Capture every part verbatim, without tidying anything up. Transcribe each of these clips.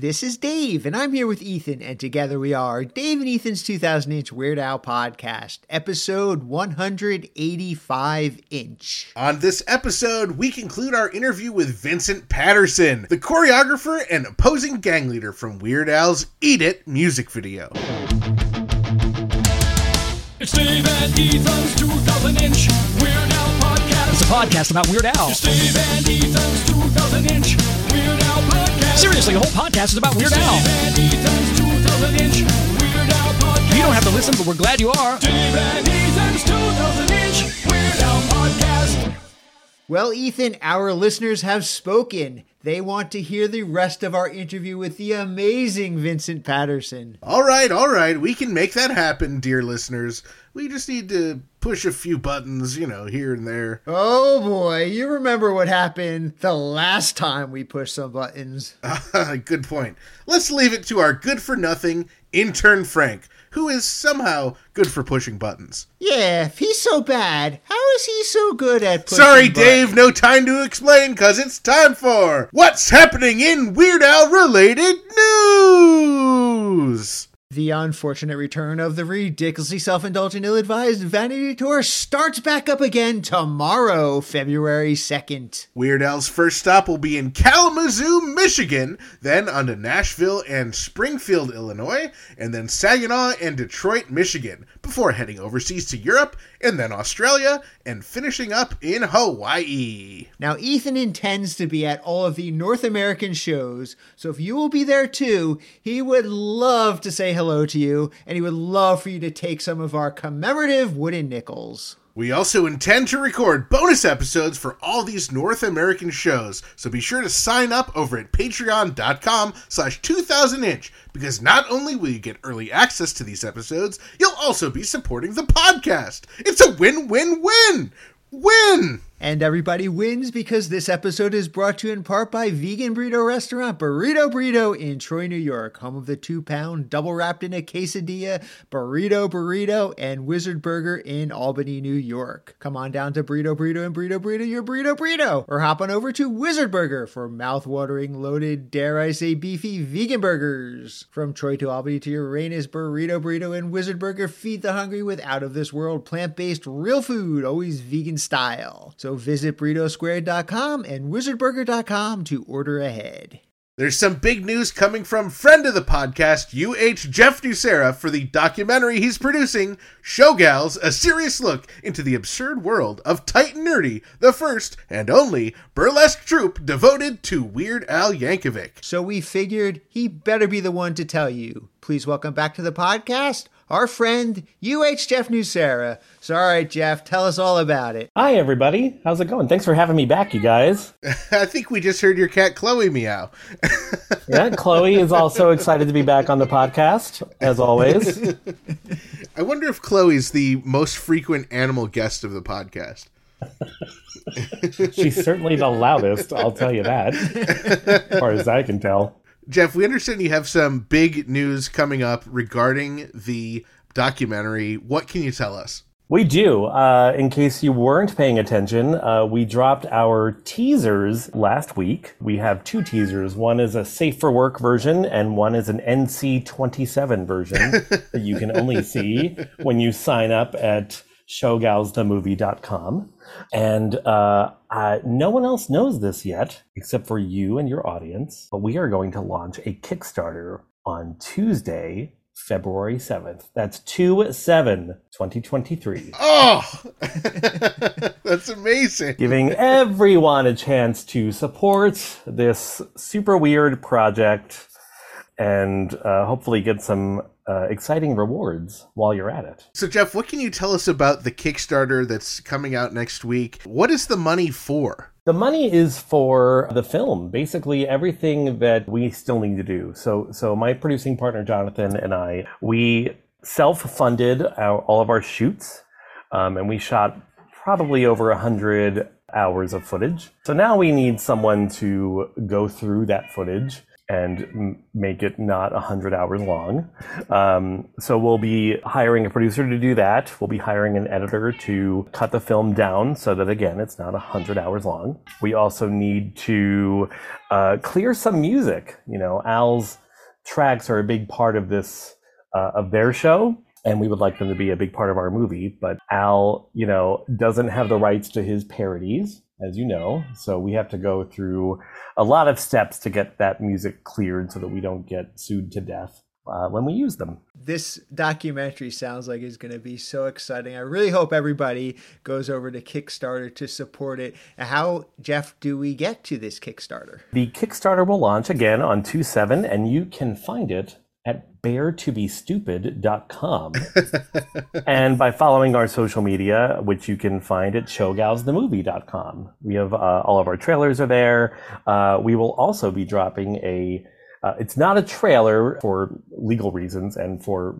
This is Dave, and I'm here with Ethan, and together we are Dave and Ethan's two thousand inch Weird Al Podcast, episode one eighty-five inch. On this episode, we conclude our interview with Vincent Patterson, the choreographer and opposing gang leader from Weird Al's Eat It music video. It's Dave and Ethan's two thousand inch Weird Al Podcast. It's a podcast about Weird Al. It's Dave and Ethan's two thousand inch Weird Al Podcast. Seriously, the whole podcast is about Weird Dave Al. And Ethan's two thousand inch Weird Al Podcast. You don't have to listen, but we're glad you are. Dave and Ethan's two thousand inch Weird Al Podcast. Well, Ethan, our listeners have spoken. They want to hear the rest of our interview with the amazing Vincent Patterson. All right, all right. We can make that happen, dear listeners. We just need to push a few buttons, you know, here and there. Oh, boy. You remember what happened the last time we pushed some buttons. Good point. Let's leave it to our good-for-nothing intern, Frank, who is somehow good for pushing buttons. Yeah, if he's so bad, how is he so good at pushing Sorry, buttons? Sorry, Dave, no time to explain, because it's time for What's Happening in Weird Al-Related News! The unfortunate return of the ridiculously self-indulgent, ill-advised Vanity Tour starts back up again tomorrow, February second. Weird Al's first stop will be in Kalamazoo, Michigan, then on to Nashville and Springfield, Illinois, and then Saginaw and Detroit, Michigan, before heading overseas to Europe, and then Australia, and finishing up in Hawaii. Now, Ethan intends to be at all of the North American shows, so if you will be there too, he would love to say hello to you, and he would love for you to take some of our commemorative wooden nickels. We also intend to record bonus episodes for all these North American shows, so be sure to sign up over at patreon.com slash 2000inch, because not only will you get early access to these episodes, you'll also be supporting the podcast. It's a win-win-win! Win! And everybody wins because this episode is brought to you in part by vegan burrito restaurant Burrito Burrito in Troy, New York, home of the two-pound double-wrapped in a quesadilla Burrito Burrito and Wizard Burger in Albany, New York. Come on down to Burrito Burrito and Burrito Burrito, your Burrito Burrito, or hop on over to Wizard Burger for mouth-watering, loaded, dare I say beefy vegan burgers. From Troy to Albany to Uranus, Burrito Burrito and Wizard Burger feed the hungry with out-of-this-world plant-based real food, always vegan style. So So visit burrito squared dot com and wizard burger dot com to order ahead. There's some big news coming from friend of the podcast, U H Jeff Ducera, for the documentary he's producing, Show Gals, a serious look into the absurd world of Tight Nerdy, the first and only burlesque troupe devoted to Weird Al Yankovic. So we figured he better be the one to tell you. Please welcome back to the podcast, our friend, U H Jeff Ducera. So, all right, Jeff, tell us all about it. Hi, everybody. How's it going? Thanks for having me back, you guys. I think we just heard your cat, Chloe, meow. Yeah, Chloe is also excited to be back on the podcast, as always. I wonder if Chloe's the most frequent animal guest of the podcast. She's certainly the loudest, I'll tell you that, as far as I can tell. Jeff, we understand you have some big news coming up regarding the documentary. What can you tell us? We do. Uh, in case you weren't paying attention, uh, we dropped our teasers last week. We have two teasers. One is a Safe for Work version, and one is an N C twenty-seven version that you can only see when you sign up at show gals the movie dot com. And uh, uh, no one else knows this yet, except for you and your audience. But we are going to launch a Kickstarter on Tuesday, February seventh. That's two seven twenty twenty-three. Oh, that's amazing. Giving everyone a chance to support this super weird project and uh, hopefully get some Uh, exciting rewards while you're at it. So, Jeff, what can you tell us about the Kickstarter that's coming out next week? What is the money for? The money is for the film, basically everything that we still need to do. So, so my producing partner, Jonathan, and I, we self-funded our, all of our shoots, um, and we shot probably over one hundred hours of footage. So now we need someone to go through that footage and m- make it not one hundred hours long. Um, so we'll be hiring a producer to do that. We'll be hiring an editor to cut the film down so that, again, it's not one hundred hours long. We also need to uh, clear some music. You know, Al's tracks are a big part of this, uh, of their show, and we would like them to be a big part of our movie. But Al, you know, doesn't have the rights to his parodies, as you know, so we have to go through a lot of steps to get that music cleared so that we don't get sued to death uh, when we use them. This documentary sounds like it's going to be so exciting. I really hope everybody goes over to Kickstarter to support it. How, Jeff, do we get to this Kickstarter? The Kickstarter will launch again on two seven, and you can find it at bear to be stupid dot com. And by following our social media, which you can find at show gals the movie dot com. We have uh, all of our trailers are there. Uh, we will also be dropping a, uh, it's not a trailer for legal reasons and for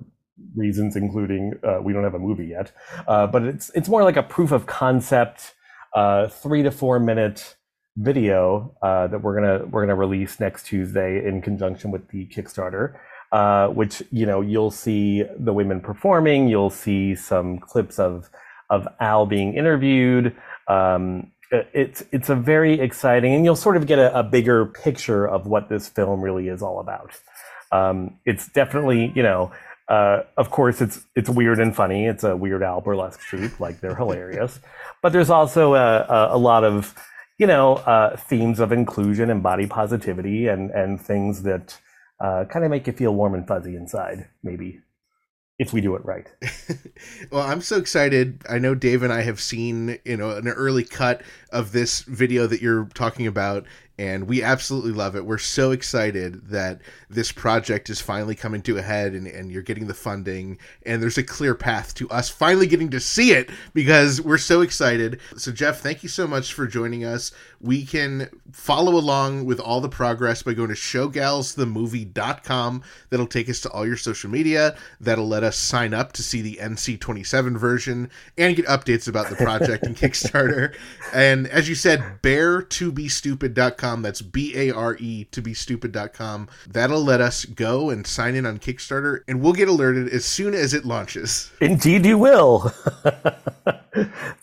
reasons including uh, we don't have a movie yet, uh, but it's, it's more like a proof of concept, uh, three to four minute video uh, that we're gonna we're gonna release next Tuesday in conjunction with the Kickstarter. Uh, which, you know, you'll see the women performing, you'll see some clips of of Al being interviewed. Um, it's it's a very exciting, and you'll sort of get a, a bigger picture of what this film really is all about. Um, it's definitely, you know, uh, of course, it's it's weird and funny. It's a Weird Al burlesque troupe, like they're hilarious. But there's also a, a, a lot of, you know, uh, themes of inclusion and body positivity and and things that Uh, kind of make you feel warm and fuzzy inside, maybe, if we do it right. Well, I'm so excited. I know Dave and I have seen, you know, an early cut of this video that you're talking about, and we absolutely love it. We're so excited that this project is finally coming to a head, and, and you're getting the funding, and there's a clear path to us finally getting to see it because we're so excited. So, Jeff, thank you so much for joining us. We can follow along with all the progress by going to show gals the movie dot com. That'll take us to all your social media. That'll let us sign up to see the N C twenty-seven version and get updates about the project and Kickstarter. And as you said, bear to be stupid dot com. That's B A R E to be stupid dot com. That'll let us go and sign in on Kickstarter, and we'll get alerted as soon as it launches. Indeed you will.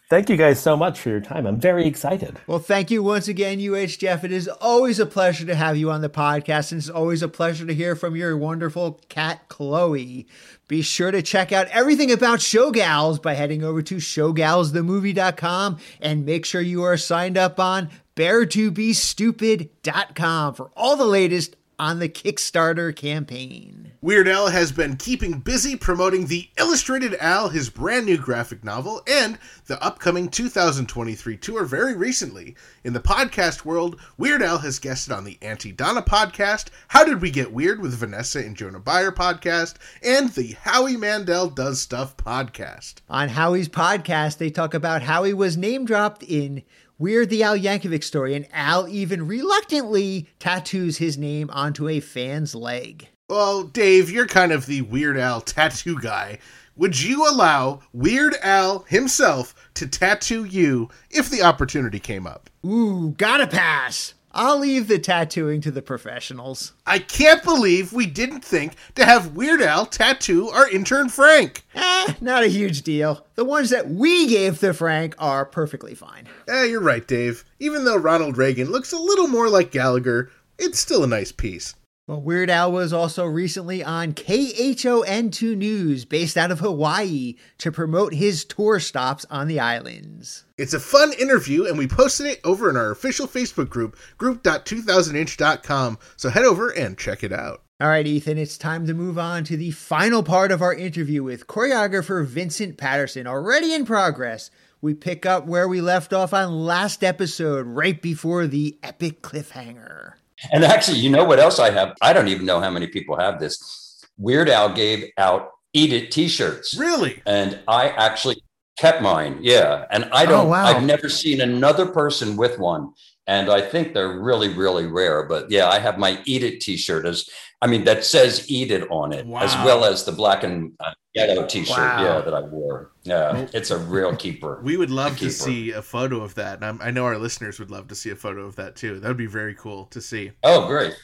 Thank you guys so much for your time. I'm very excited. Well, thank you once again, U H Jeff. It is always a pleasure to have you on the podcast, and it's always a pleasure to hear from your wonderful cat, Chloe. Be sure to check out everything about Show Gals by heading over to show gals the movie dot com, and make sure you are signed up on bear to be stupid dot com for all the latest on the Kickstarter campaign. Weird Al has been keeping busy promoting The Illustrated Al, his brand new graphic novel, and the upcoming two thousand twenty-three tour very recently. In the podcast world, Weird Al has guested on the Auntie Donna podcast, How Did We Get Weird with Vanessa and Jonah Beyer podcast, and the Howie Mandel Does Stuff podcast. On Howie's podcast, they talk about how he was name-dropped in Weird the Al Yankovic Story, and Al even reluctantly tattoos his name onto a fan's leg. Well, Dave, you're kind of the Weird Al tattoo guy. Would you allow Weird Al himself to tattoo you if the opportunity came up? Ooh, gotta pass. I'll leave the tattooing to the professionals. I can't believe we didn't think to have Weird Al tattoo our intern Frank. Eh, not a huge deal. The ones that we gave to Frank are perfectly fine. Eh, you're right, Dave. Even though Ronald Reagan looks a little more like Gallagher, it's still a nice piece. Well, Weird Al was also recently on K H O N two News, based out of Hawaii, to promote his tour stops on the islands. It's a fun interview, and we posted it over in our official Facebook group, group dot two thousand inch dot com, so head over and check it out. All right, Ethan, it's time to move on to the final part of our interview with choreographer Vincent Patterson, already in progress. We pick up where we left off on last episode, right before the epic cliffhanger. And actually, you know what else I have? I don't even know how many people have this. Weird Al gave out Eat It t-shirts. Really? And I actually kept mine. Yeah. And I don't, oh, wow. I've never seen another person with one. And I think they're really, really rare. But yeah, I have my Eat It t-shirt as, I mean, that says Eat It on it, wow. As well as the black and uh, yellow t-shirt, wow. Yeah, that I wore. Yeah, it's a real keeper. We would love to see a photo of that. And I'm, I know our listeners would love to see a photo of that too. That would be very cool to see. Oh, great.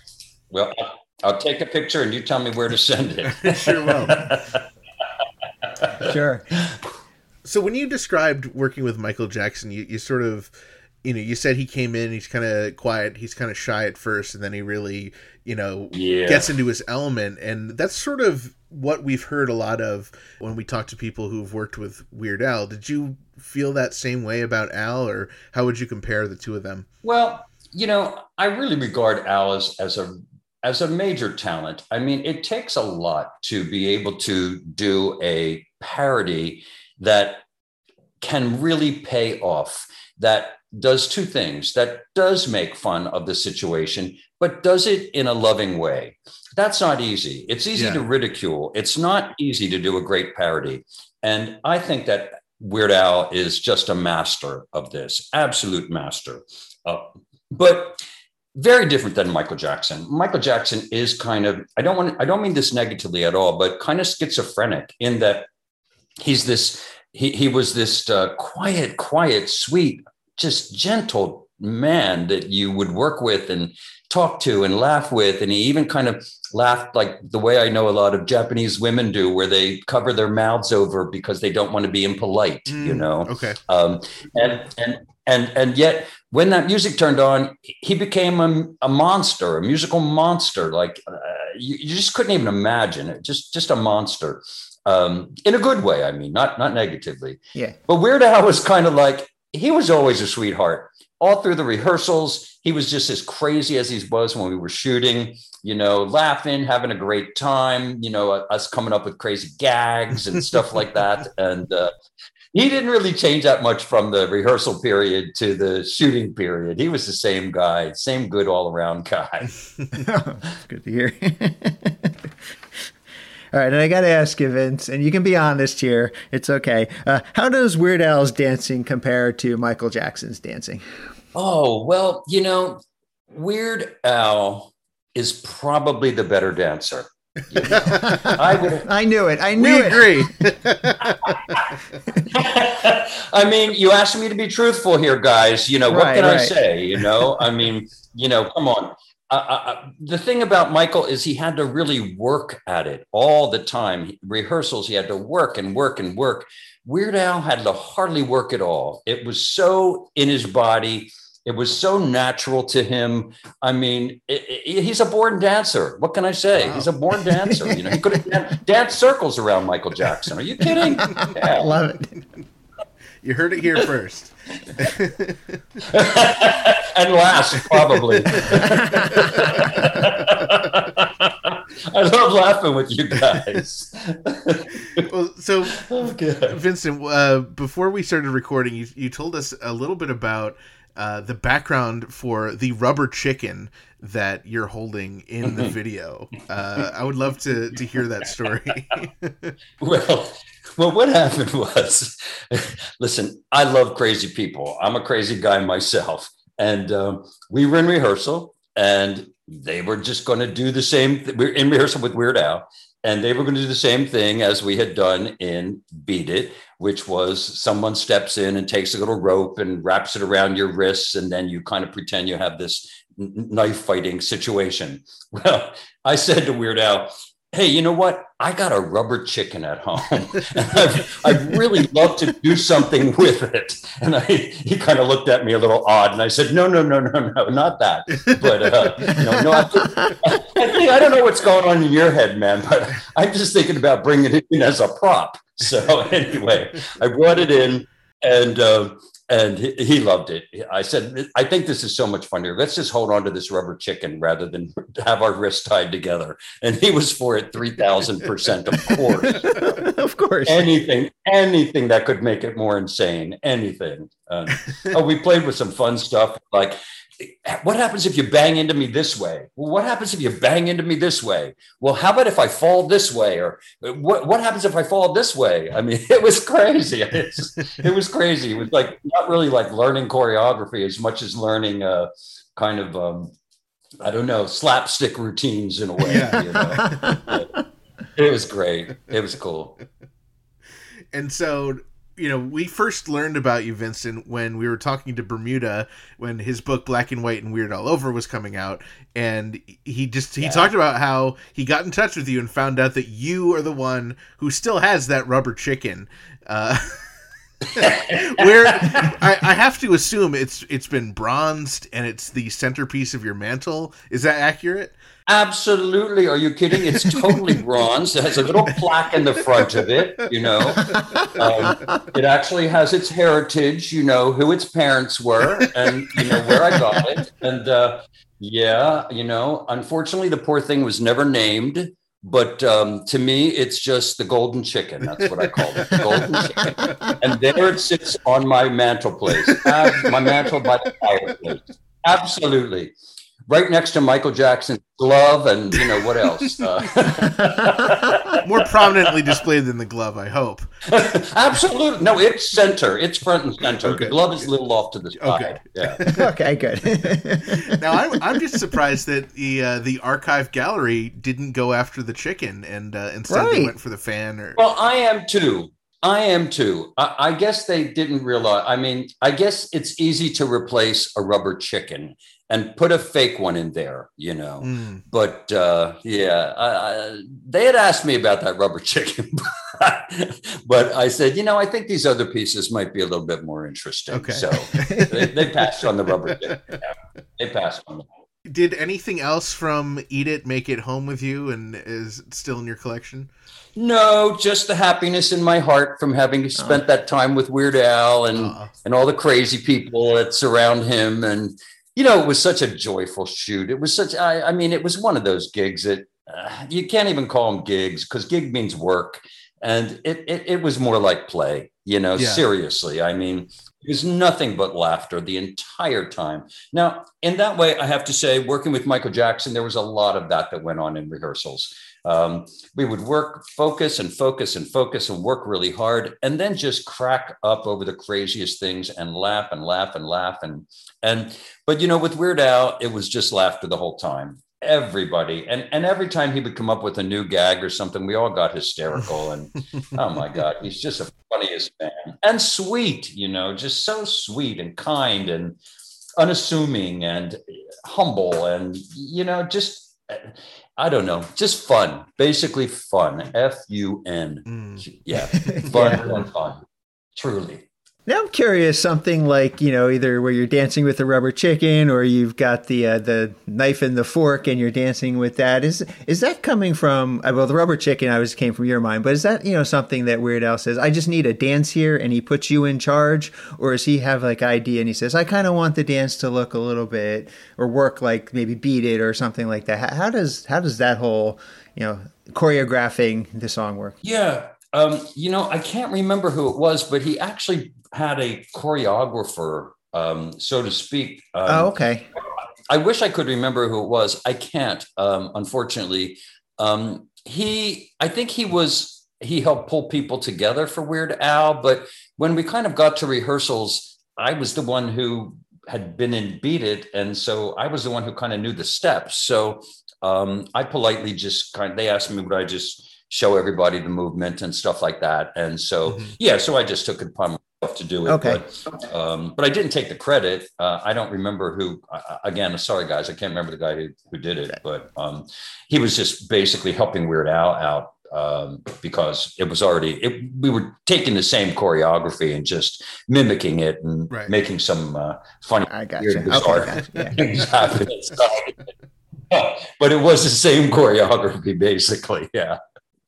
Well, I'll take a picture and you tell me where to send it. Sure will. Sure. So when you described working with Michael Jackson, you, you sort of, you know, you said he came in, he's kind of quiet, he's kind of shy at first, and then he really, you know, yeah. gets into his element. And that's sort of what we've heard a lot of when we talk to people who've worked with Weird Al. Did you feel that same way about Al, or how would you compare the two of them? Well, you know, I really regard Al as, as a as a major talent. I mean, it takes a lot to be able to do a parody that can really pay off, that does two things, that does make fun of the situation, but does it in a loving way. That's not easy. It's easy yeah. to ridicule. It's not easy to do a great parody. And I think that Weird Al is just a master of this, absolute master. Uh, but very different than Michael Jackson. Michael Jackson is kind of, I don't want, I don't mean this negatively at all, but kind of schizophrenic in that he's this, he he was this uh, quiet, quiet, sweet, just gentle man that you would work with and talk to and laugh with. And he even kind of laughed like the way I know a lot of Japanese women do, where they cover their mouths over because they don't want to be impolite, mm, you know? Okay. Um, and, and, and, and yet when that music turned on, he became a, a monster, a musical monster. Like uh, you, you just couldn't even imagine it. Just, just a monster um, in a good way. I mean, not, not negatively. Yeah. But Weird Al was kind of like, he was always a sweetheart. All through the rehearsals, he was just as crazy as he was when we were shooting, you know, laughing, having a great time, you know, us coming up with crazy gags and stuff like that. And uh, he didn't really change that much from the rehearsal period to the shooting period. He was the same guy, same good all-around guy. Good to hear. All right, and I got to ask you, Vince, and you can be honest here. It's okay. Uh, how does Weird Al's dancing compare to Michael Jackson's dancing? Oh, well, you know, Weird Al is probably the better dancer. You know? I would. I knew it. I knew we it. Agree. I mean, you asked me to be truthful here, guys. You know, right, what can right. I say? You know, I mean, you know, come on. Uh, uh, the thing about Michael is he had to really work at it all the time. Rehearsals, he had to work and work and work. Weird Al had to hardly work at all. It was so in his body. It was so natural to him. I mean, it, it, he's a born dancer. What can I say? Wow. He's a born dancer. You know, he could have dan- danced circles around Michael Jackson. Are you kidding? Yeah. I love it. You heard it here first. And last, probably. I love laughing with you guys. Well, so, okay. Vincent, uh, before we started recording, you, you told us a little bit about uh, the background for the rubber chicken that you're holding in the video. Uh, I would love to, to hear that story. Well... Well, what happened was, listen, I love crazy people. I'm a crazy guy myself. And um, we were in rehearsal and they were just going to do the same. Th- we we're in rehearsal with Weird Al and they were going to do the same thing as we had done in Beat It, which was someone steps in and takes a little rope and wraps it around your wrists. And then you kind of pretend you have this n- knife fighting situation. Well, I said to Weird Al, hey, you know what? I got a rubber chicken at home. I've, I'd really love to do something with it. And I, he kind of looked at me a little odd. And I said, no, no, no, no, no, not that. But uh, you know, no, I, I, think, I don't know what's going on in your head, man, but I'm just thinking about bringing it in as a prop. So anyway, I brought it in and uh, and he, he loved it. I said, I think this is so much funnier. Let's just hold on to this rubber chicken rather than have our wrists tied together. And he was for it three thousand percent, of course. Of course. Anything, anything that could make it more insane, anything. Um, oh, we played with some fun stuff like, what happens if you bang into me this way? Well, what happens if you bang into me this way? Well, how about if I fall this way? Or what, what happens if I fall this way? I mean, it was crazy. It's, it was crazy. It was like not really like learning choreography as much as learning uh, kind of, um, I don't know, slapstick routines in a way. Yeah. You know? It was great. It was cool. And so... you know, we first learned about you, Vincent, when we were talking to Bermuda when his book Black and White and Weird All Over was coming out, and he just he yeah. talked about how he got in touch with you and found out that you are the one who still has that rubber chicken. Uh, where I, I have to assume it's it's been bronzed and it's the centerpiece of your mantle. Is that accurate? Absolutely. Are you kidding? It's totally bronzed. It has a little plaque in the front of it, you know. Um, it actually has its heritage, you know, who its parents were and, you know, where I got it. And, uh, yeah, you know, unfortunately, the poor thing was never named. But um, to me, it's just the golden chicken. That's what I call it, the golden chicken. And there it sits on my mantelpiece, my mantle by the fireplace. Absolutely. Right next to Michael Jackson's glove and, you know, what else? Uh, More prominently displayed than the glove, I hope. Absolutely. No, it's center. It's front and center. Okay. The glove is a little off to the side. Okay, yeah. Okay, good. Now, I'm, I'm just surprised that the uh, the archive gallery didn't go after the chicken and uh, instead right. they went for the fan. Or... Well, I am too. I am too. I, I guess they didn't realize. I mean, I guess it's easy to replace a rubber chicken and put a fake one in there, you know. Mm. But, uh, yeah, I, I, they had asked me about that rubber chicken. But, but I said, you know, I think these other pieces might be a little bit more interesting. Okay. So they, they passed on the rubber chicken. Yeah, they passed on the rubber. Did anything else from Eat It make it home with you and is it still in your collection? No, just the happiness in my heart from having spent oh. that time with Weird Al and, oh. and all the crazy people that surround him and, you know, it was such a joyful shoot. It was such, I, I mean, it was one of those gigs that uh, you can't even call them gigs because gig means work. And it, it it was more like play, you know, yeah. seriously. I mean, it was nothing but laughter the entire time. Now, in that way, I have to say, working with Michael Jackson, there was a lot of that that went on in rehearsals. Um, we would work, focus and focus and focus and work really hard and then just crack up over the craziest things and laugh and laugh and laugh. And, and, but you know, with Weird Al, it was just laughter the whole time, everybody. And, and every time he would come up with a new gag or something, we all got hysterical and, oh my God, he's just the funniest man and sweet, you know, just so sweet and kind and unassuming and humble and, you know, just, I don't know, just fun, basically fun, F U N. Mm. Yeah, fun, yeah. fun, fun, truly. Now I'm curious, something like, you know, either where you're dancing with the rubber chicken or you've got the uh, the knife and the fork and you're dancing with that. Is is that coming from, well, the rubber chicken obviously came from your mind, but is that, you know, something that Weird Al says, I just need a dance here and he puts you in charge? Or does he have like idea and he says, I kind of want the dance to look a little bit or work like maybe Beat It or something like that? How, how does how does that whole, you know, choreographing the song work? Yeah. Um, you know, I can't remember who it was, but he actually had a choreographer, um, so to speak. Um, oh, okay. I wish I could remember who it was. I can't, um, unfortunately. Um, he, I think he was, he helped pull people together for Weird Al, but when we kind of got to rehearsals, I was the one who had been in Beat It. And so I was the one who kind of knew the steps. So um, I politely just kind of, they asked me, would I just show everybody the movement and stuff like that. And so, mm-hmm. yeah, so I just took it upon myself to do it. Okay. But, um, but I didn't take the credit. Uh, I don't remember who, uh, again, sorry guys, I can't remember the guy who, who did it, okay. but um, he was just basically helping Weird Al out um, because it was already, it, we were taking the same choreography and just mimicking it and right. making some uh, funny, I got weird, you. Bizarre okay, I got you. Yeah. yeah. But it was the same choreography basically, yeah.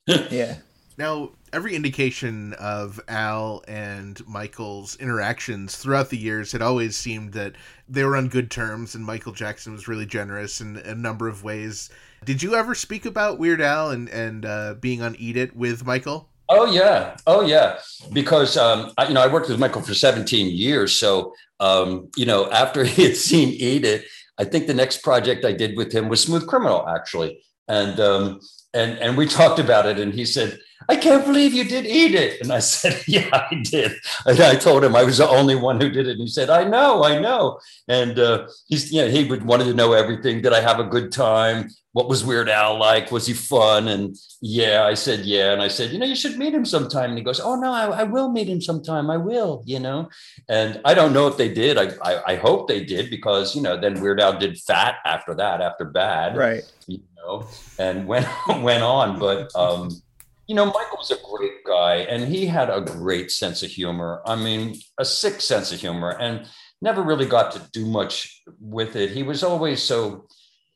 Yeah. Now, every indication of Al and Michael's interactions throughout the years had always seemed that they were on good terms and Michael Jackson was really generous in a number of ways. Did you ever speak about Weird Al and, and uh, being on Eat It with Michael? Oh, yeah. Oh, yeah. Because, um, I, you know, I worked with Michael for seventeen years. So, um, you know, after he had seen Eat It, I think the next project I did with him was Smooth Criminal, actually. And um, and and we talked about it, and he said, "I can't believe you did Eat It." And I said, "Yeah, I did." And I told him I was the only one who did it. And he said, "I know, I know." And uh, he's, you know, he would wanted to know everything. Did I have a good time? What was Weird Al like? Was he fun? And yeah, I said, yeah. And I said, you know, you should meet him sometime. And he goes, "Oh no, I, I will meet him sometime. I will," you know? And I don't know if they did. I, I I hope they did, because, you know, then Weird Al did Fat after that, after Bad. Right. You know, and went, went on, but, um, you know, Michael was a great guy, and he had a great sense of humor. I mean, a sick sense of humor, and never really got to do much with it. He was always so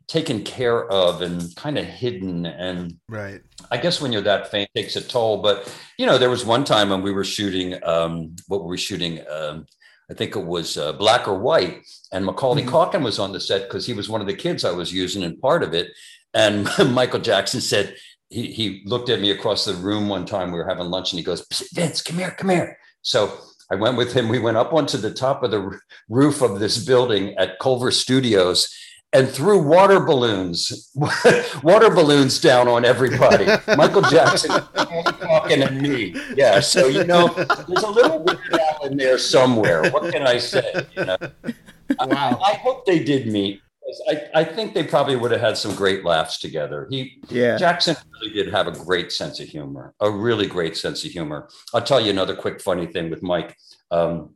taken care of and kind of hidden. And right. I guess when you're that famous, it takes a toll. But, you know, there was one time when we were shooting, um, what were we shooting? Um, I think it was uh, Black or White. And Macaulay mm-hmm. Culkin was on the set because he was one of the kids I was using in part of it. And Michael Jackson said, He he looked at me across the room one time. We were having lunch, and he goes, "Vince, come here, come here." So I went with him. We went up onto the top of the r- roof of this building at Culver Studios and threw water balloons, water balloons down on everybody. Michael Jackson, talking to me. Yeah, so, you know, there's a little Weird Al in there somewhere. What can I say? You know? Wow. I, I hope they did meet. I, I think they probably would have had some great laughs together. He, yeah. Jackson really did have a great sense of humor, a really great sense of humor. I'll tell you another quick funny thing with Mike. Um,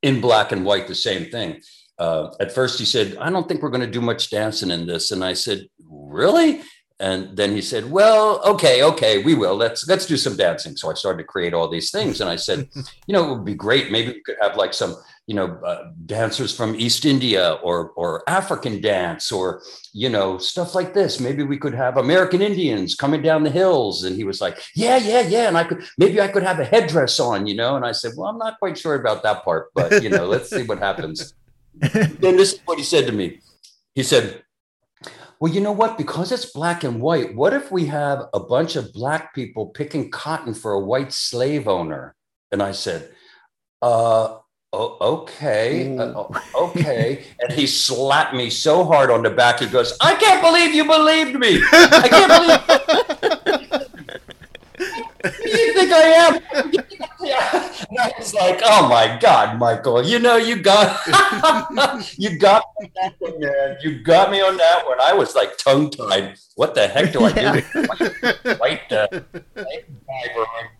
in Black and White, the same thing. Uh, at first he said, "I don't think we're going to do much dancing in this." And I said, "Really?" And then he said, "Well, okay, okay, we will. Let's let's do some dancing." So I started to create all these things. And I said, you know, it would be great. Maybe we could have like some, you know, uh, dancers from East India or or African dance or, you know, stuff like this. Maybe we could have American Indians coming down the hills. And he was like, yeah, yeah, yeah. And I could, maybe I could have a headdress on, you know. And I said, well, I'm not quite sure about that part, but, you know, let's see what happens. Then this is what he said to me. He said, "Well, you know what, because it's black and white, what if we have a bunch of black people picking cotton for a white slave owner?" And I said, uh, oh, okay, uh, okay. And he slapped me so hard on the back. He goes, "I can't believe you believed me. I can't believe Who do you think I am?" And I was like, "Oh my God, Michael! You know, you got you got me on that one, man. You got me on that one." I was like tongue-tied. What the heck do I yeah. do? White, white uh,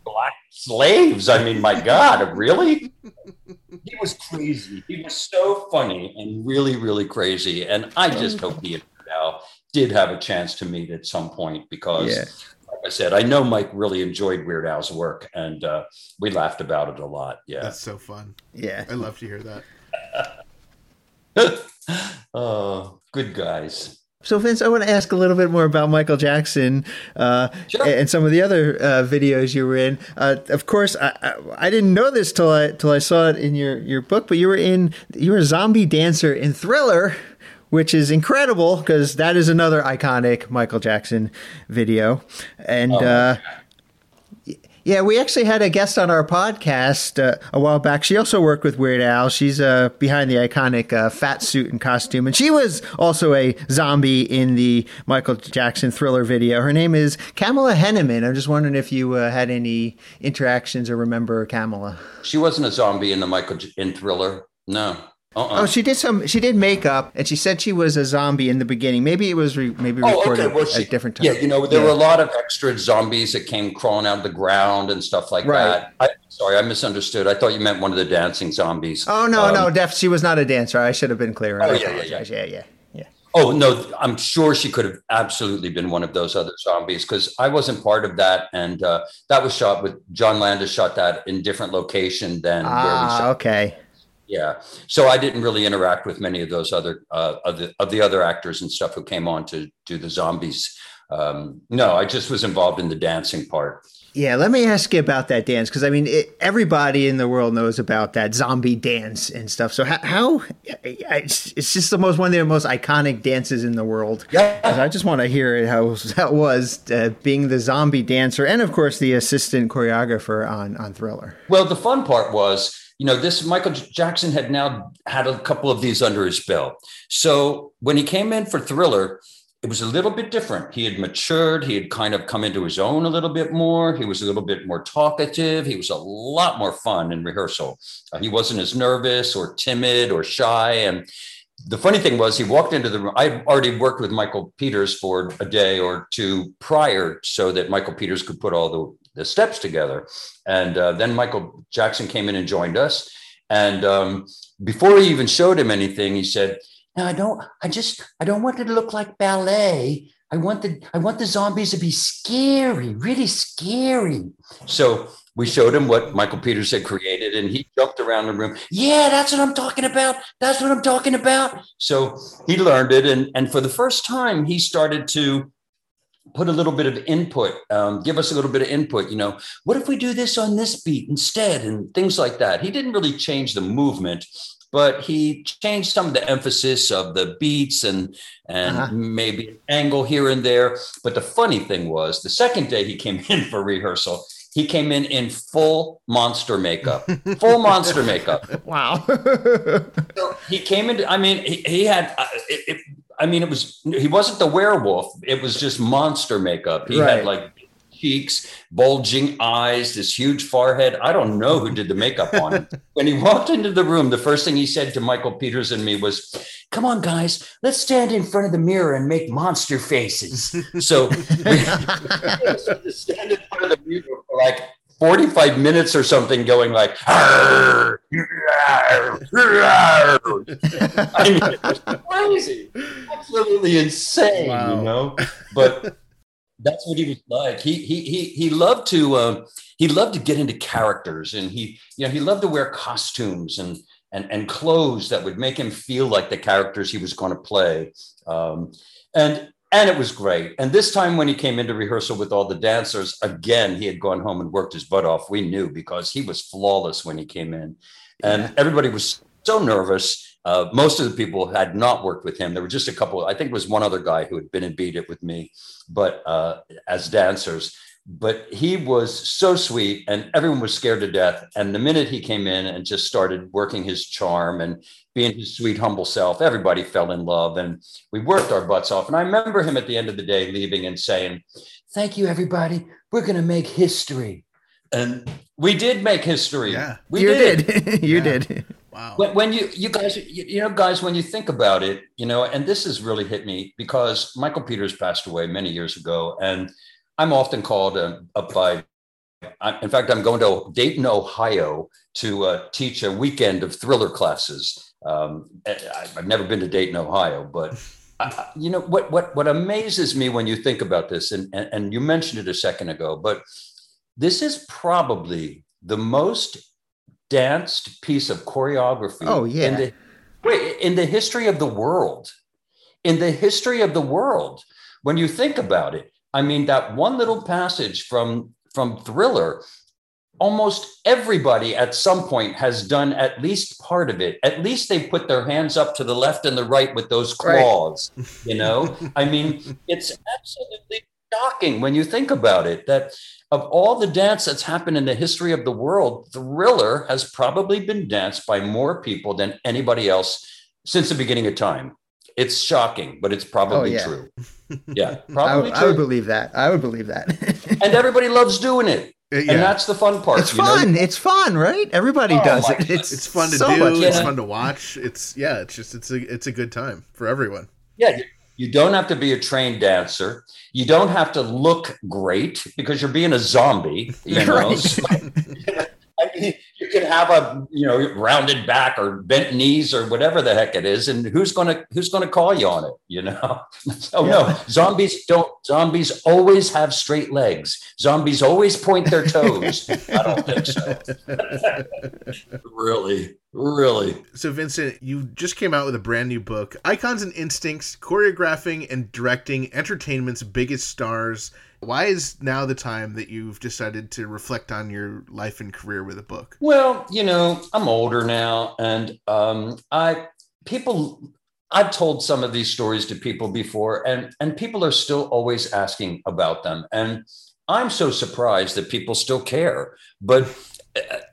black slaves. I mean, my God, really? He was crazy. He was so funny and really, really crazy. And I just hope he and Al did have a chance to meet at some point, because. Yeah. I said, I know Mike really enjoyed Weird Al's work, and uh, we laughed about it a lot. Yeah, that's so fun. Yeah, I love to hear that. Oh, good guys. So, Vince, I want to ask a little bit more about Michael Jackson uh, sure. and some of the other uh, videos you were in. Uh, of course, I, I I didn't know this till I till I saw it in your, your book, but you were in you were a zombie dancer in Thriller, which is incredible because that is another iconic Michael Jackson video. And, oh, uh, yeah, we actually had a guest on our podcast uh, a while back. She also worked with Weird Al. She's uh, behind the iconic uh, Fat suit and costume. And she was also a zombie in the Michael Jackson Thriller video. Her name is Kamala Henneman. I'm just wondering if you uh, had any interactions or remember Kamala. She wasn't a zombie in the Michael J- in Thriller. No. Uh-uh. Oh, she did some. She did makeup, and she said she was a zombie in the beginning. Maybe it was re, maybe oh, recorded okay. well, she, at different times. Yeah, you know, there yeah. were a lot of extra zombies that came crawling out of the ground and stuff like right. that. I, sorry, I misunderstood. I thought you meant one of the dancing zombies. Oh no, um, no, Def, she was not a dancer. I should have been clearer. Oh yeah, yeah, yeah, yeah, yeah. Oh no, I'm sure she could have absolutely been one of those other zombies because I wasn't part of that, and uh, that was shot with John Landis. Shot that in different location than ah, where we shot. Okay. Yeah, so I didn't really interact with many of those other uh, of, the, of the other actors and stuff who came on to do the zombies. Um, no, I just was involved in the dancing part. Yeah, let me ask you about that dance because I mean, it, everybody in the world knows about that zombie dance and stuff. So how, how it's, it's just the most one of the most iconic dances in the world. Yeah, I just want to hear how that was uh, being the zombie dancer and of course the assistant choreographer on on Thriller. Well, the fun part was. You know, this Michael Jackson had now had a couple of these under his belt. So when he came in for Thriller, it was a little bit different. He had matured. He had kind of come into his own a little bit more. He was a little bit more talkative. He was a lot more fun in rehearsal. Uh, he wasn't as nervous or timid or shy. And the funny thing was, he walked into the room. I'd already worked with Michael Peters for a day or two prior so that Michael Peters could put all the, the steps together. And uh, then Michael Jackson came in and joined us. And um, before he even showed him anything, he said, "No, I don't, I just, I don't want it to look like ballet. I want the, I want the zombies to be scary, really scary." So we showed him what Michael Peters had created, and he jumped around the room. "Yeah, that's what I'm talking about. That's what I'm talking about." So he learned it. And, and for the first time, he started to put a little bit of input, um, give us a little bit of input, you know, what if we do this on this beat instead, and things like that. He didn't really change the movement, but he changed some of the emphasis of the beats and and uh-huh. maybe an angle here and there. But the funny thing was, the second day he came in for rehearsal, he came in in full monster makeup, full monster makeup. Wow. So he came in, I mean, he, he had, uh, it, it, I mean, it was, he wasn't the werewolf. It was just monster makeup. He right. had like cheeks, bulging eyes, this huge forehead. I don't know who did the makeup on him. When he walked into the room, the first thing he said to Michael Peters and me was, "Come on, guys, let's stand in front of the mirror and make monster faces." So we stand in front of the mirror for like forty-five minutes or something, going like, "Arr, arr, arr." I mean, it was crazy, absolutely insane, wow. you know, but. That's what he was like. He he he he loved to uh, he loved to get into characters, and he you know he loved to wear costumes and and and clothes that would make him feel like the characters he was going to play. Um, and and it was great. And this time when he came into rehearsal with all the dancers, again he had gone home and worked his butt off. We knew because he was flawless when he came in, and yeah. everybody was so nervous. Uh, most of the people had not worked with him. There were just a couple, I think it was one other guy who had been in Beat It with me, but uh, as dancers, but he was so sweet and everyone was scared to death. And the minute he came in and just started working his charm and being his sweet, humble self, everybody fell in love and we worked our butts off. And I remember him at the end of the day leaving and saying, "Thank you, everybody. We're going to make history." And we did make history. Yeah, we you did. did. you yeah. did. Wow. When, when you you guys, you, you know, guys, when you think about it, you know, and this has really hit me because Michael Peters passed away many years ago. And I'm often called uh, up by, I, in fact, I'm going to Dayton, Ohio to uh, teach a weekend of Thriller classes. Um, I, I've never been to Dayton, Ohio, but I, you know, what, what, what amazes me when you think about this, and, and, and you mentioned it a second ago, but this is probably the most danced piece of choreography oh, yeah. in, the, in the history of the world, in the history of the world. When you think about it, I mean, that one little passage from, from Thriller, almost everybody at some point has done at least part of it. At least they put their hands up to the left and the right with those claws, right. you know? I mean, it's absolutely shocking when you think about it, that of all the dance that's happened in the history of the world, Thriller has probably been danced by more people than anybody else since the beginning of time. It's shocking, but it's probably oh, yeah. true. Yeah, probably I, true. I would believe that. I would believe that. And everybody loves doing it. Yeah. And that's the fun part. It's you fun. Know? It's fun, right? Everybody oh, does it. It's, it's fun to so do. Much, yeah. It's fun to watch. It's yeah, it's just it's a it's a good time for everyone. Yeah. You don't have to be a trained dancer. You don't have to look great because you're being a zombie. You know, right. so, I mean, you can have a you know rounded back or bent knees or whatever the heck it is, and who's gonna who's gonna call you on it? You know, oh yeah. no, zombies don't. Zombies always have straight legs. Zombies always point their toes. I don't think so. Really. Really. So, Vincent, you just came out with a brand new book, Icons and Instincts, Choreographing and Directing Entertainment's Biggest Stars. Why is now the time that you've decided to reflect on your life and career with a book? Well, you know, I'm older now, and um, I people I've told some of these stories to people before, and and people are still always asking about them. And I'm so surprised that people still care. But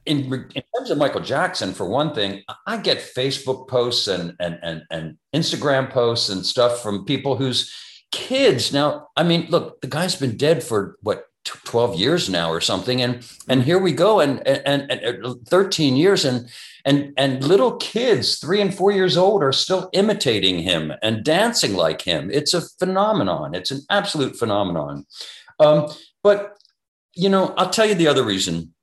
In, in terms of Michael Jackson, for one thing, I get Facebook posts and and and and Instagram posts and stuff from people whose kids. Now, I mean, look, the guy's been dead for what, twelve years now or something. And, and here we go. And, and, and thirteen years and, and, and little kids, three and four years old, are still imitating him and dancing like him. It's a phenomenon. It's an absolute phenomenon. Um, but, you know, I'll tell you the other reason.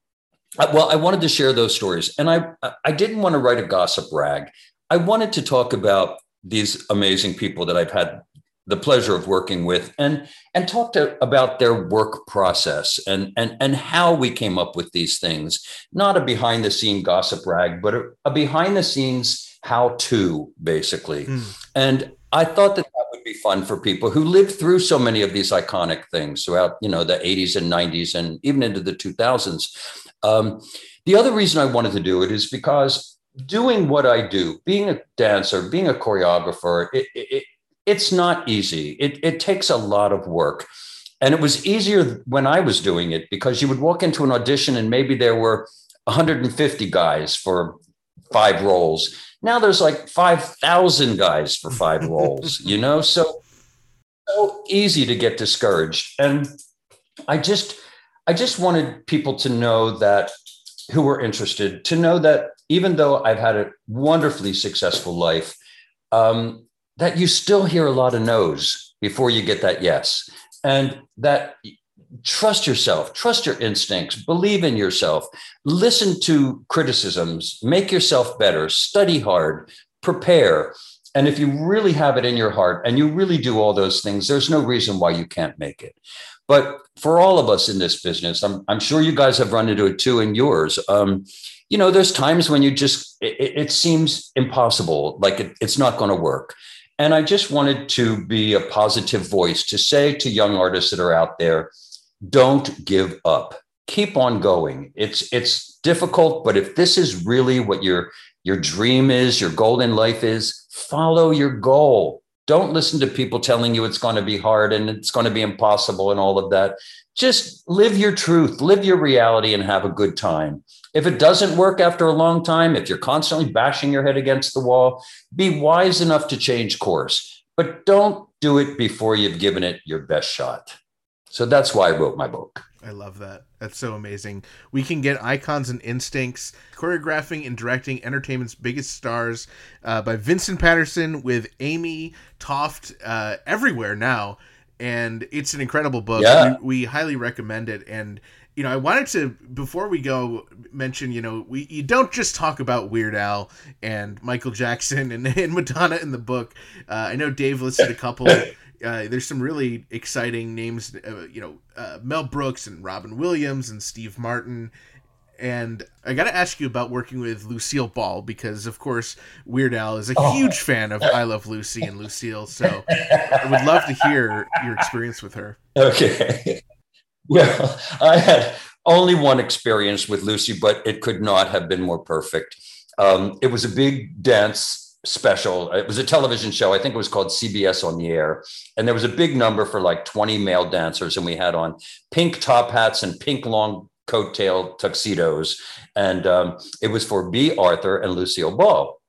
I, well, I wanted to share those stories, and I, I didn't want to write a gossip rag. I wanted to talk about these amazing people that I've had the pleasure of working with, and and talk to about their work process and and and how we came up with these things. Not a behind the scene gossip rag, but a, a behind the scenes how to, basically. Mm. And I thought that that would be fun for people who lived through so many of these iconic things throughout, you know, the eighties and nineties and even into the two thousands. Um, the other reason I wanted to do it is because doing what I do, being a dancer, being a choreographer, it, it, it It's not easy. It, it takes a lot of work. And it was easier when I was doing it, because you would walk into an audition and maybe there were one hundred fifty guys for five roles. Now there's like five thousand guys for five roles, you know? So, so easy to get discouraged. And I just, I just wanted people to know that, who were interested, to know that even though I've had a wonderfully successful life, um, that you still hear a lot of no's before you get that yes. And that trust yourself, trust your instincts, believe in yourself, listen to criticisms, make yourself better, study hard, prepare. And if you really have it in your heart and you really do all those things, there's no reason why you can't make it. But for all of us in this business, I'm, I'm sure you guys have run into it too in yours. Um, you know, there's times when you just, it, it seems impossible, like it, it's not going to work. And I just wanted to be a positive voice to say to young artists that are out there, don't give up, keep on going. It's, it's difficult, but if this is really what your, your dream is, your goal in life is, follow your goal. Don't listen to people telling you it's going to be hard and it's going to be impossible and all of that. Just live your truth, live your reality, and have a good time. If it doesn't work after a long time, if you're constantly bashing your head against the wall, be wise enough to change course, but don't do it before you've given it your best shot. So that's why I wrote my book. I love that. That's so amazing. We can get Icons and Instincts, choreographing and directing entertainment's biggest stars, uh, by Vincent Patterson with Amy Toft, uh, everywhere now. And it's an incredible book. Yeah. We, we highly recommend it. And, you know, I wanted to, before we go, mention, you know, we you don't just talk about Weird Al and Michael Jackson and, and Madonna in the book. Uh, I know Dave listed a couple. Uh, there's some really exciting names, uh, you know, uh, Mel Brooks and Robin Williams and Steve Martin. And I got to ask you about working with Lucille Ball, because, of course, Weird Al is a oh. huge fan of I Love Lucy and Lucille. So I would love to hear your experience with her. Okay. Well, I had only one experience with Lucy, but it could not have been more perfect. Um, it was a big dance special. It was a television show. I think it was called C B S on the Air. And there was a big number for like twenty male dancers. And we had on pink top hats and pink long coattail tuxedos. And um, it was for B. Arthur and Lucille Ball.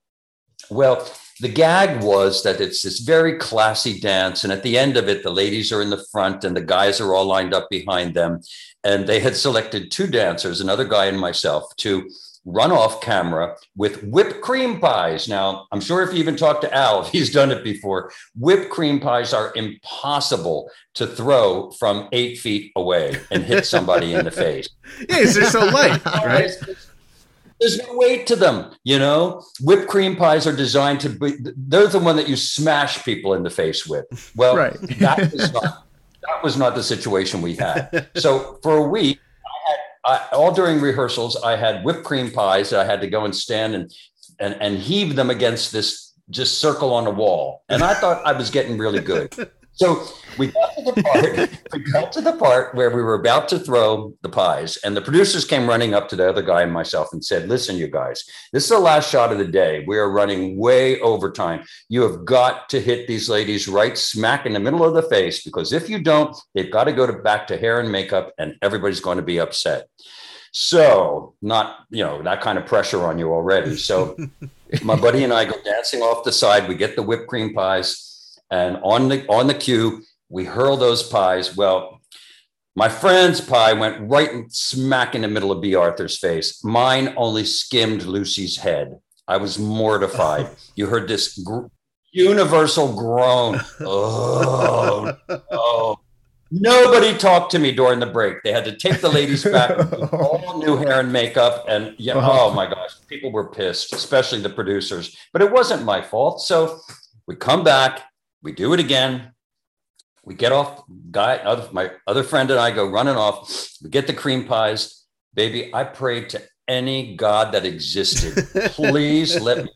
Well, the gag was that it's this very classy dance. And at the end of it, the ladies are in the front and the guys are all lined up behind them. And they had selected two dancers, another guy and myself, to run off camera with whipped cream pies. Now, I'm sure if you even talk to Al, he's done it before. Whipped cream pies are impossible to throw from eight feet away and hit somebody in the face. Yeah, they're so light, right? There's no weight to them, you know? Whipped cream pies are designed to be, they're the one that you smash people in the face with. Well, right. that, was not, that was not the situation we had. So for a week, I, all during rehearsals, I had whipped cream pies that I had to go and stand and, and and heave them against this just circle on a wall. And I thought I was getting really good. So we got to the part, we got to the part where we were about to throw the pies, and the producers came running up to the other guy and myself and said, listen, you guys, this is the last shot of the day. We are running way over time. You have got to hit these ladies right smack in the middle of the face, because if you don't, they've got to go to back to hair and makeup, and everybody's going to be upset. So not, you know, that kind of pressure on you already. So my buddy and I go dancing off the side. We get the whipped cream pies. And on the on the queue, we hurl those pies. Well, my friend's pie went right smack in the middle of B. Arthur's face. Mine only skimmed Lucy's head. I was mortified. You heard this gr- universal groan. Oh, oh. Nobody talked to me during the break. They had to take the ladies back with all new hair and makeup. And yeah, oh my gosh, people were pissed, especially the producers. But it wasn't my fault. So we come back, we do it again. We get off, guy, other, my other friend and I go running off. We get the cream pies. Baby, I prayed to any God that existed. Please let me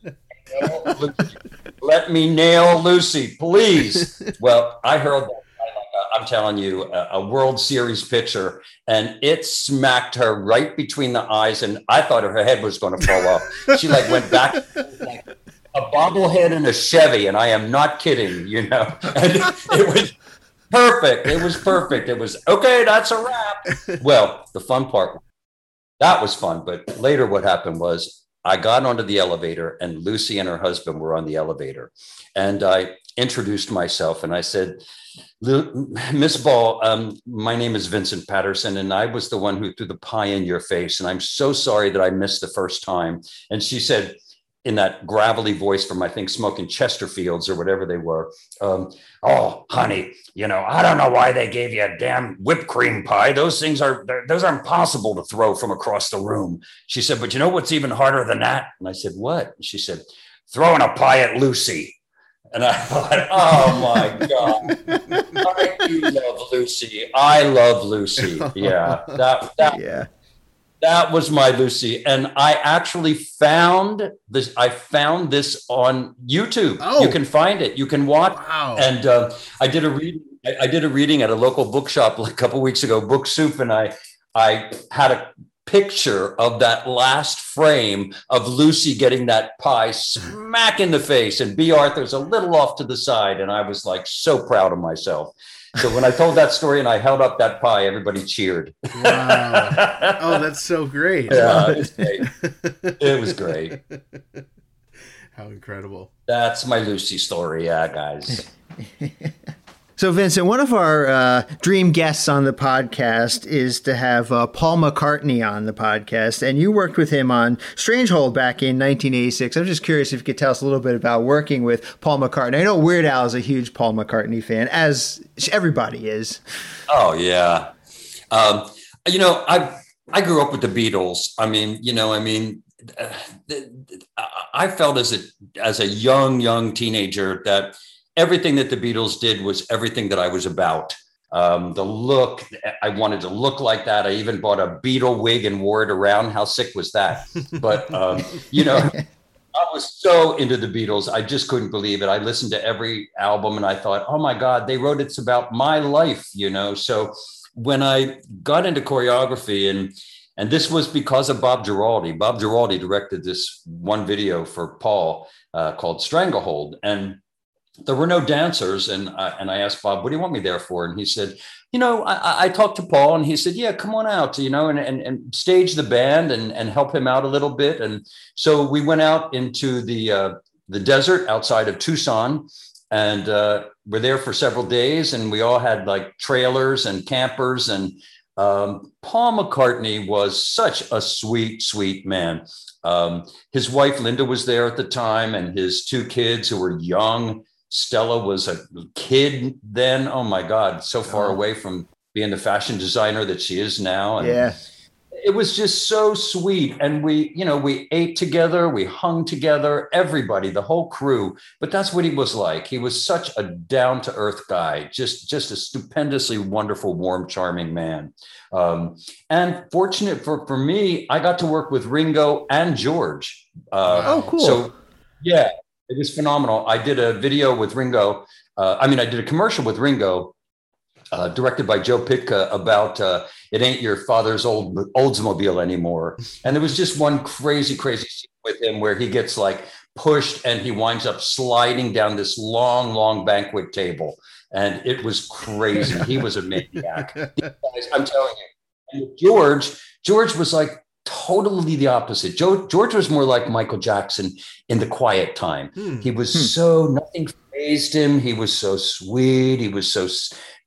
nail Lucy. Let me nail Lucy, please. Well, I heard that. I'm telling you, a World Series pitcher, and it smacked her right between the eyes, and I thought her head was going to fall off. She like went back, like a bobblehead and a Chevy, and I am not kidding, you know. And it was perfect. It was perfect. It was okay. That's a wrap. Well, the fun part, that was fun, but later what happened was I got onto the elevator, and Lucy and her husband were on the elevator, and I introduced myself, and I said, Miss Ball, um, my name is Vincent Patterson, and I was the one who threw the pie in your face, and I'm so sorry that I missed the first time. And she said, in that gravelly voice from, I think, Smoking Chesterfields or whatever they were, um, oh, honey, you know, I don't know why they gave you a damn whipped cream pie. Those things are, those are impossible to throw from across the room. She said, but you know what's even harder than that? And I said, what? And she said, throwing a pie at Lucy. And I thought, oh, my God, I do love Lucy. I love Lucy. Yeah, that that, yeah. that was my Lucy. And I actually found this. I found this on YouTube. Oh. You can find it. You can watch. Wow. And uh, I did a reading. I, I did a reading at a local bookshop a couple of weeks ago, Book Soup. And I, I had a picture of that last frame of Lucy getting that pie smack in the face, and B. Arthur's a little off to the side, and I was like so proud of myself. So when I told that story and I held up that pie, everybody cheered. Wow. Oh, that's so great. Yeah, it was great. It was great. How incredible. That's my Lucy story. Yeah, guys. So, Vincent, one of our uh, dream guests on the podcast is to have uh, Paul McCartney on the podcast, and you worked with him on Strange Hold back in nineteen eighty-six. I'm just curious if you could tell us a little bit about working with Paul McCartney. I know Weird Al is a huge Paul McCartney fan, as everybody is. Oh, yeah. Um, you know, I I grew up with the Beatles. I mean, you know, I mean, I felt as a as a young, young teenager that everything that the Beatles did was everything that I was about. Um, the look, I wanted to look like that. I even bought a Beatle wig and wore it around. How sick was that? But, um, you know, I was so into the Beatles. I just couldn't believe it. I listened to every album and I thought, oh my God, they wrote it's about my life, you know? So when I got into choreography, and and this was because of Bob Giraldi. Bob Giraldi directed this one video for Paul uh, called Stranglehold. And there were no dancers, and uh, and I asked Bob, what do you want me there for? And he said, you know, I, I talked to Paul, and he said, yeah, come on out, you know, and, and, and stage the band and, and help him out a little bit. And so we went out into the uh, the desert outside of Tucson, and uh, we're there for several days, and we all had like trailers and campers, and um, Paul McCartney was such a sweet, sweet man. Um, his wife, Linda, was there at the time, and his two kids who were young. Stella was a kid then. Oh my God, so far oh. away from being the fashion designer that she is now. And yeah. It was just so sweet. And we, you know, we ate together, we hung together, everybody, the whole crew. But that's what he was like. He was such a down to earth guy, just, just a stupendously wonderful, warm, charming man. Um, and fortunate for, for me, I got to work with Ringo and George. Uh, oh, cool. So yeah. It was phenomenal. I did a video with Ringo. Uh, I mean, I did a commercial with Ringo, uh, directed by Joe Pitka, about uh, it ain't your father's old Oldsmobile anymore. And there was just one crazy, crazy scene with him where he gets like pushed and he winds up sliding down this long, long banquet table. And it was crazy. He was a maniac. I'm telling you. And George, George was like totally the opposite. Joe, George was more like Michael Jackson in the quiet time. Hmm. He was hmm. so, nothing phased him. He was so sweet. He was so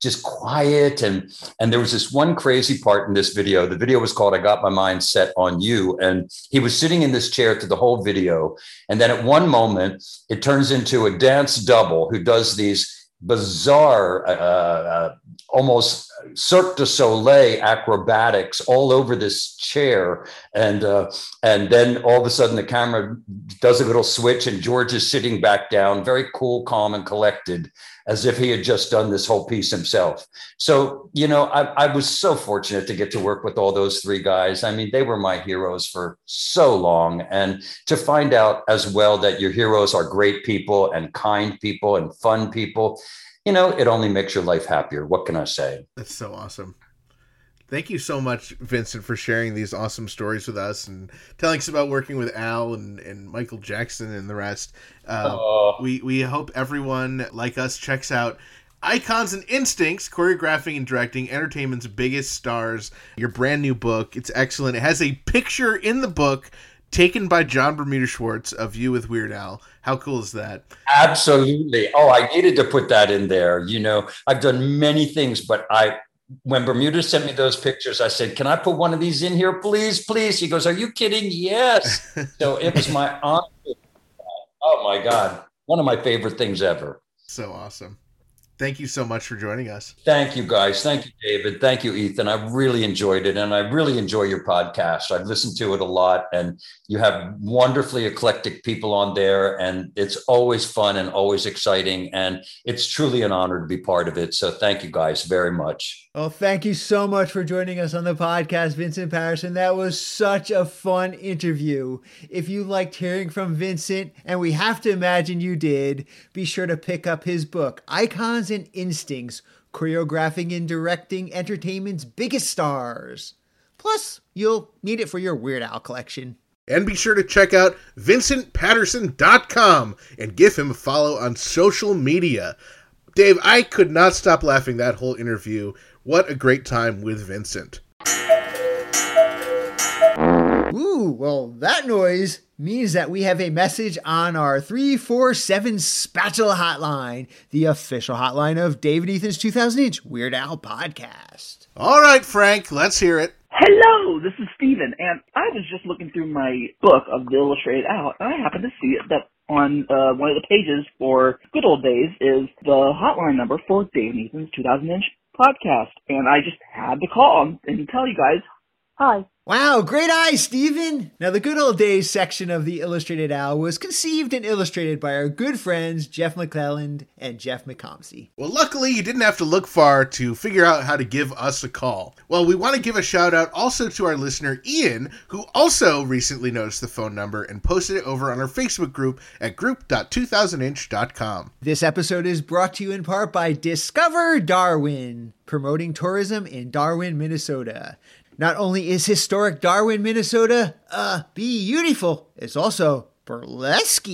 just quiet. And, and there was this one crazy part in this video. The video was called I Got My Mind Set on You. And he was sitting in this chair through the whole video. And then at one moment, it turns into a dance double who does these bizarre, uh, uh, almost Cirque du Soleil acrobatics all over this chair. And uh, and then all of a sudden the camera does a little switch and George is sitting back down, very cool, calm, and collected, as if he had just done this whole piece himself. So, you know, I, I was so fortunate to get to work with all those three guys. I mean, they were my heroes for so long. And to find out as well that your heroes are great people and kind people and fun people, you know, it only makes your life happier. What can I say? That's so awesome. Thank you so much, Vincent, for sharing these awesome stories with us and telling us about working with Al and, and Michael Jackson and the rest. Uh, oh. We we hope everyone like us checks out Icons and Instincts, Choreographing and Directing Entertainment's Biggest Stars, your brand new book. It's excellent. It has a picture in the book taken by John Bermuda Schwartz of you with Weird Al. How cool is that? Absolutely. Oh, I needed to put that in there. You know, I've done many things, but I... when Bermuda sent me those pictures, I said, can I put one of these in here? Please, please. He goes, are you kidding? Yes. So it was my honor. Oh my God. One of my favorite things ever. So awesome. Thank you so much for joining us. Thank you guys. Thank you, David. Thank you, Ethan. I really enjoyed it. And I really enjoy your podcast. I've listened to it a lot and you have wonderfully eclectic people on there and it's always fun and always exciting. And it's truly an honor to be part of it. So thank you guys very much. Well, thank you so much for joining us on the podcast, Vincent Patterson. That was such a fun interview. If you liked hearing from Vincent, and we have to imagine you did, be sure to pick up his book, Icons and Instincts, Choreographing and Directing Entertainment's Biggest Stars. Plus, you'll need it for your Weird Al collection. And be sure to check out Vincent Patterson dot com and give him a follow on social media. Dave, I could not stop laughing that whole interview. What a great time with Vincent. Ooh, well, that noise means that we have a message on our three four seven Spatula Hotline, the official hotline of David Ethan's two thousand inch Weird Al podcast. All right, Frank, let's hear it. Hello, this is Steven, and I was just looking through my book of The Illustrated Al, and I happened to see it that on uh, one of the pages for Good Old Days is the hotline number for Dave and Ethan's two thousand inch podcast, and I just had to call and tell you guys hi. Wow, great eye, Steven. Now, the Good Old Days section of The Illustrated Al was conceived and illustrated by our good friends Jeff McClelland and Jeff McComsey. Well, luckily, you didn't have to look far to figure out how to give us a call. Well, we want to give a shout out also to our listener, Ian, who also recently noticed the phone number and posted it over on our Facebook group at group dot two thousand inch dot com. This episode is brought to you in part by Discover Darwin, promoting tourism in Darwin, Minnesota. Not only is historic Darwin, Minnesota, uh, beautiful, it's also burlesque.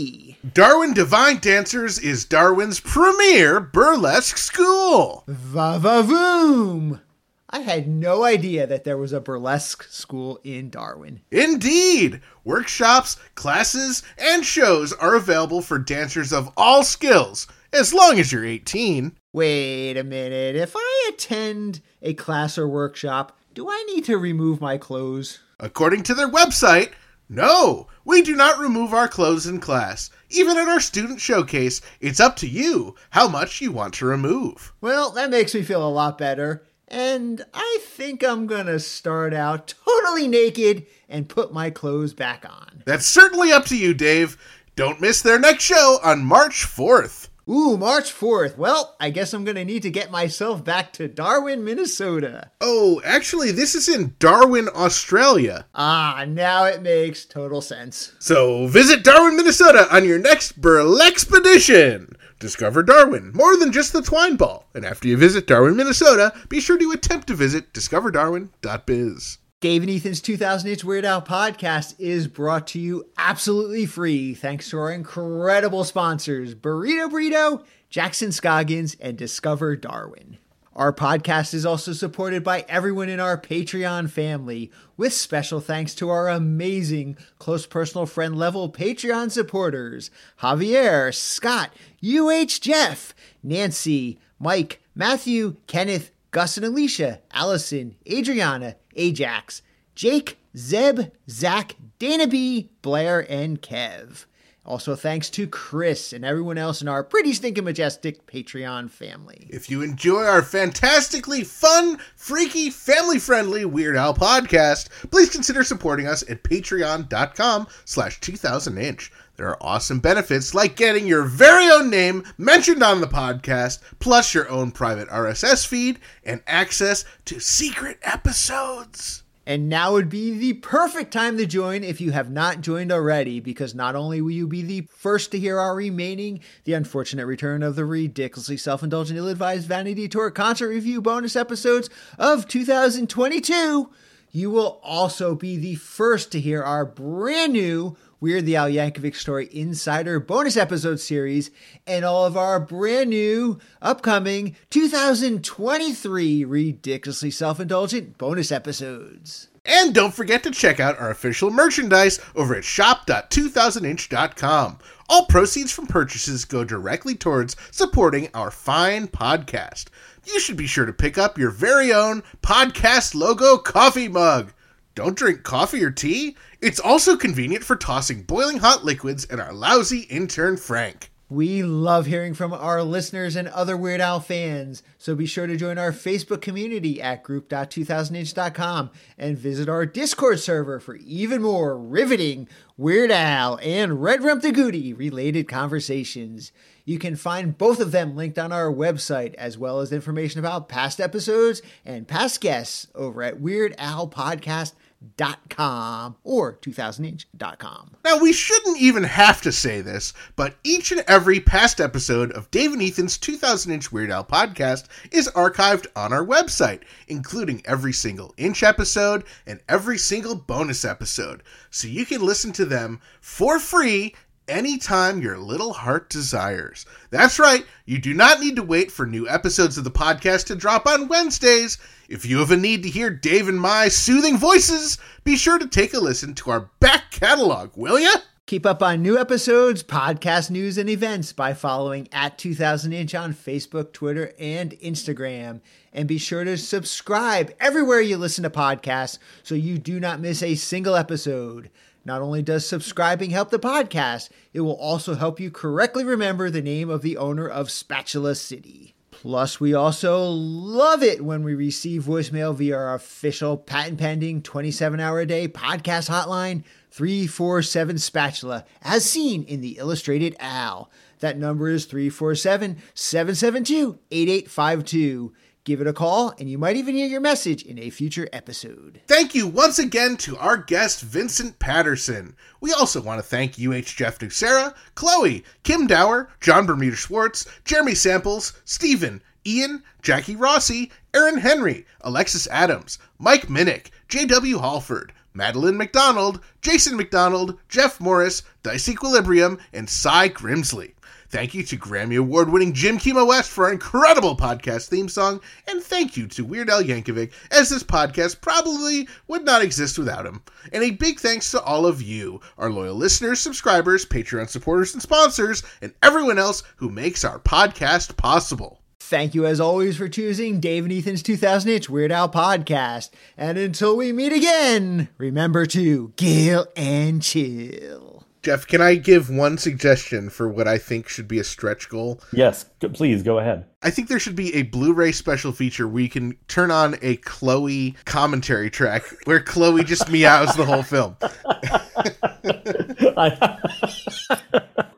Darwin Divine Dancers is Darwin's premier burlesque school. Va-va-voom! I had no idea that there was a burlesque school in Darwin. Indeed! Workshops, classes, and shows are available for dancers of all skills, as long as you're eighteen. Wait a minute, if I attend a class or workshop, do I need to remove my clothes? According to their website, no, we do not remove our clothes in class. Even at our student showcase, it's up to you how much you want to remove. Well, that makes me feel a lot better. And I think I'm going to start out totally naked and put my clothes back on. That's certainly up to you, Dave. Don't miss their next show on March fourth. Ooh, March fourth. Well, I guess I'm going to need to get myself back to Darwin, Minnesota. Oh, actually, this is in Darwin, Australia. Ah, now it makes total sense. So visit Darwin, Minnesota on your next Burlexpedition. Discover Darwin, more than just the twine ball. And after you visit Darwin, Minnesota, be sure to attempt to visit discover darwin dot biz. Dave and Ethan's two thousand inch Weird Al podcast is brought to you absolutely free thanks to our incredible sponsors, Burrito Burrito, Jackson Scoggins, and Discover Darwin. Our podcast is also supported by everyone in our Patreon family, with special thanks to our amazing close personal friend level Patreon supporters, Javier, Scott, U H Jeff, Nancy, Mike, Matthew, Kenneth, Gus and Alicia, Allison, Adriana, Ajax, Jake, Zeb, Zach, Dana B, Blair, and Kev. Also, thanks to Chris and everyone else in our Pretty Stinkin' Majestic Patreon family. If you enjoy our fantastically fun, freaky, family-friendly Weird Al podcast, please consider supporting us at patreon.com slash 2000inch. There are awesome benefits like getting your very own name mentioned on the podcast, plus your own private R S S feed, and access to secret episodes. And now would be the perfect time to join if you have not joined already, because not only will you be the first to hear our remaining The Unfortunate Return of the Ridiculously Self-Indulgent Ill-Advised Vanity Tour Concert Review bonus episodes of two thousand twenty-two, you will also be the first to hear our brand new Weird Al Yankovic Story Insider bonus episode series and all of our brand new upcoming two thousand twenty-three Ridiculously Self-Indulgent bonus episodes. And don't forget to check out our official merchandise over at shop dot two thousand inch dot com. All proceeds from purchases go directly towards supporting our fine podcast. You should be sure to pick up your very own podcast logo coffee mug. Don't drink coffee or tea? It's also convenient for tossing boiling hot liquids at our lousy intern, Frank. We love hearing from our listeners and other Weird Al fans, so be sure to join our Facebook community at group dot two thousand inch dot com and visit our Discord server for even more riveting Weird Al and Red Rump the Goody related conversations. You can find both of them linked on our website, as well as information about past episodes and past guests over at weird al podcast dot com or two thousand inch dot com. Now, we shouldn't even have to say this, but each and every past episode of Dave and Ethan's two thousand inch Weird Al podcast is archived on our website, including every single inch episode and every single bonus episode, so you can listen to them for free anytime your little heart desires. That's right, you do not need to wait for new episodes of the podcast to drop on Wednesdays. If you have a need to hear Dave and my soothing voices, be sure to take a listen to our back catalog, will ya? Keep up on new episodes, podcast news, and events by following at two thousand inch on Facebook, Twitter, and Instagram. And be sure to subscribe everywhere you listen to podcasts so you do not miss a single episode. Not only does subscribing help the podcast, it will also help you correctly remember the name of the owner of Spatula City. Plus, we also love it when we receive voicemail via our official patent-pending twenty-seven hour a day podcast hotline, three four seven spatula, as seen in The Illustrated Al. That number is three four seven, seven seven two, eight eight five two. Give it a call, and you might even hear your message in a future episode. Thank you once again to our guest, Vincent Patterson. We also want to thank U H Jeff Ducera, Chloe, Kim Dower, John Bermuda Schwartz, Jeremy Samples, Stephen, Ian, Jackie Rossi, Aaron Henry, Alexis Adams, Mike Minnick, J W Halford, Madeline McDonald, Jason McDonald, Jeff Morris, Dice Equilibrium, and Cy Grimsley. Thank you to Grammy Award-winning Jim Kimo West for our incredible podcast theme song, and thank you to Weird Al Yankovic, as this podcast probably would not exist without him. And a big thanks to all of you, our loyal listeners, subscribers, Patreon supporters, and sponsors, and everyone else who makes our podcast possible. Thank you, as always, for choosing Dave and Ethan's two thousand inch Weird Al podcast. And until we meet again, remember to gill and chill. Jeff, can I give one suggestion for what I think should be a stretch goal? Yes, please, go ahead. I think there should be a Blu-ray special feature where you can turn on a Chloe commentary track where Chloe just meows the whole film.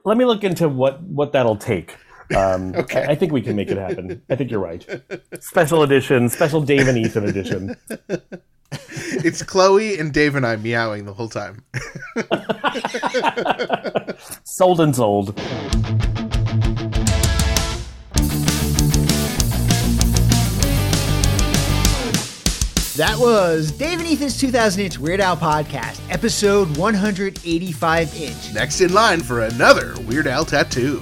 Let me look into what, what that'll take. Um, okay. I, I think we can make it happen. I think you're right. Special edition, special Dave and Ethan edition. It's Chloe and Dave and I meowing the whole time. Sold and sold. That was Dave and Ethan's two thousand inch Weird Al podcast, episode one eighty-five inch. Next in line for another Weird Al tattoo.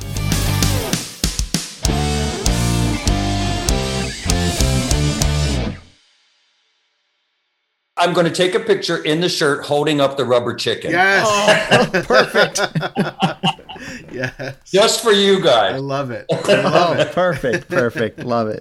I'm going to take a picture in the shirt holding up the rubber chicken. Yes. Oh, perfect. Yes. Just for you guys. I love it. I love it. Perfect. Perfect. Love it.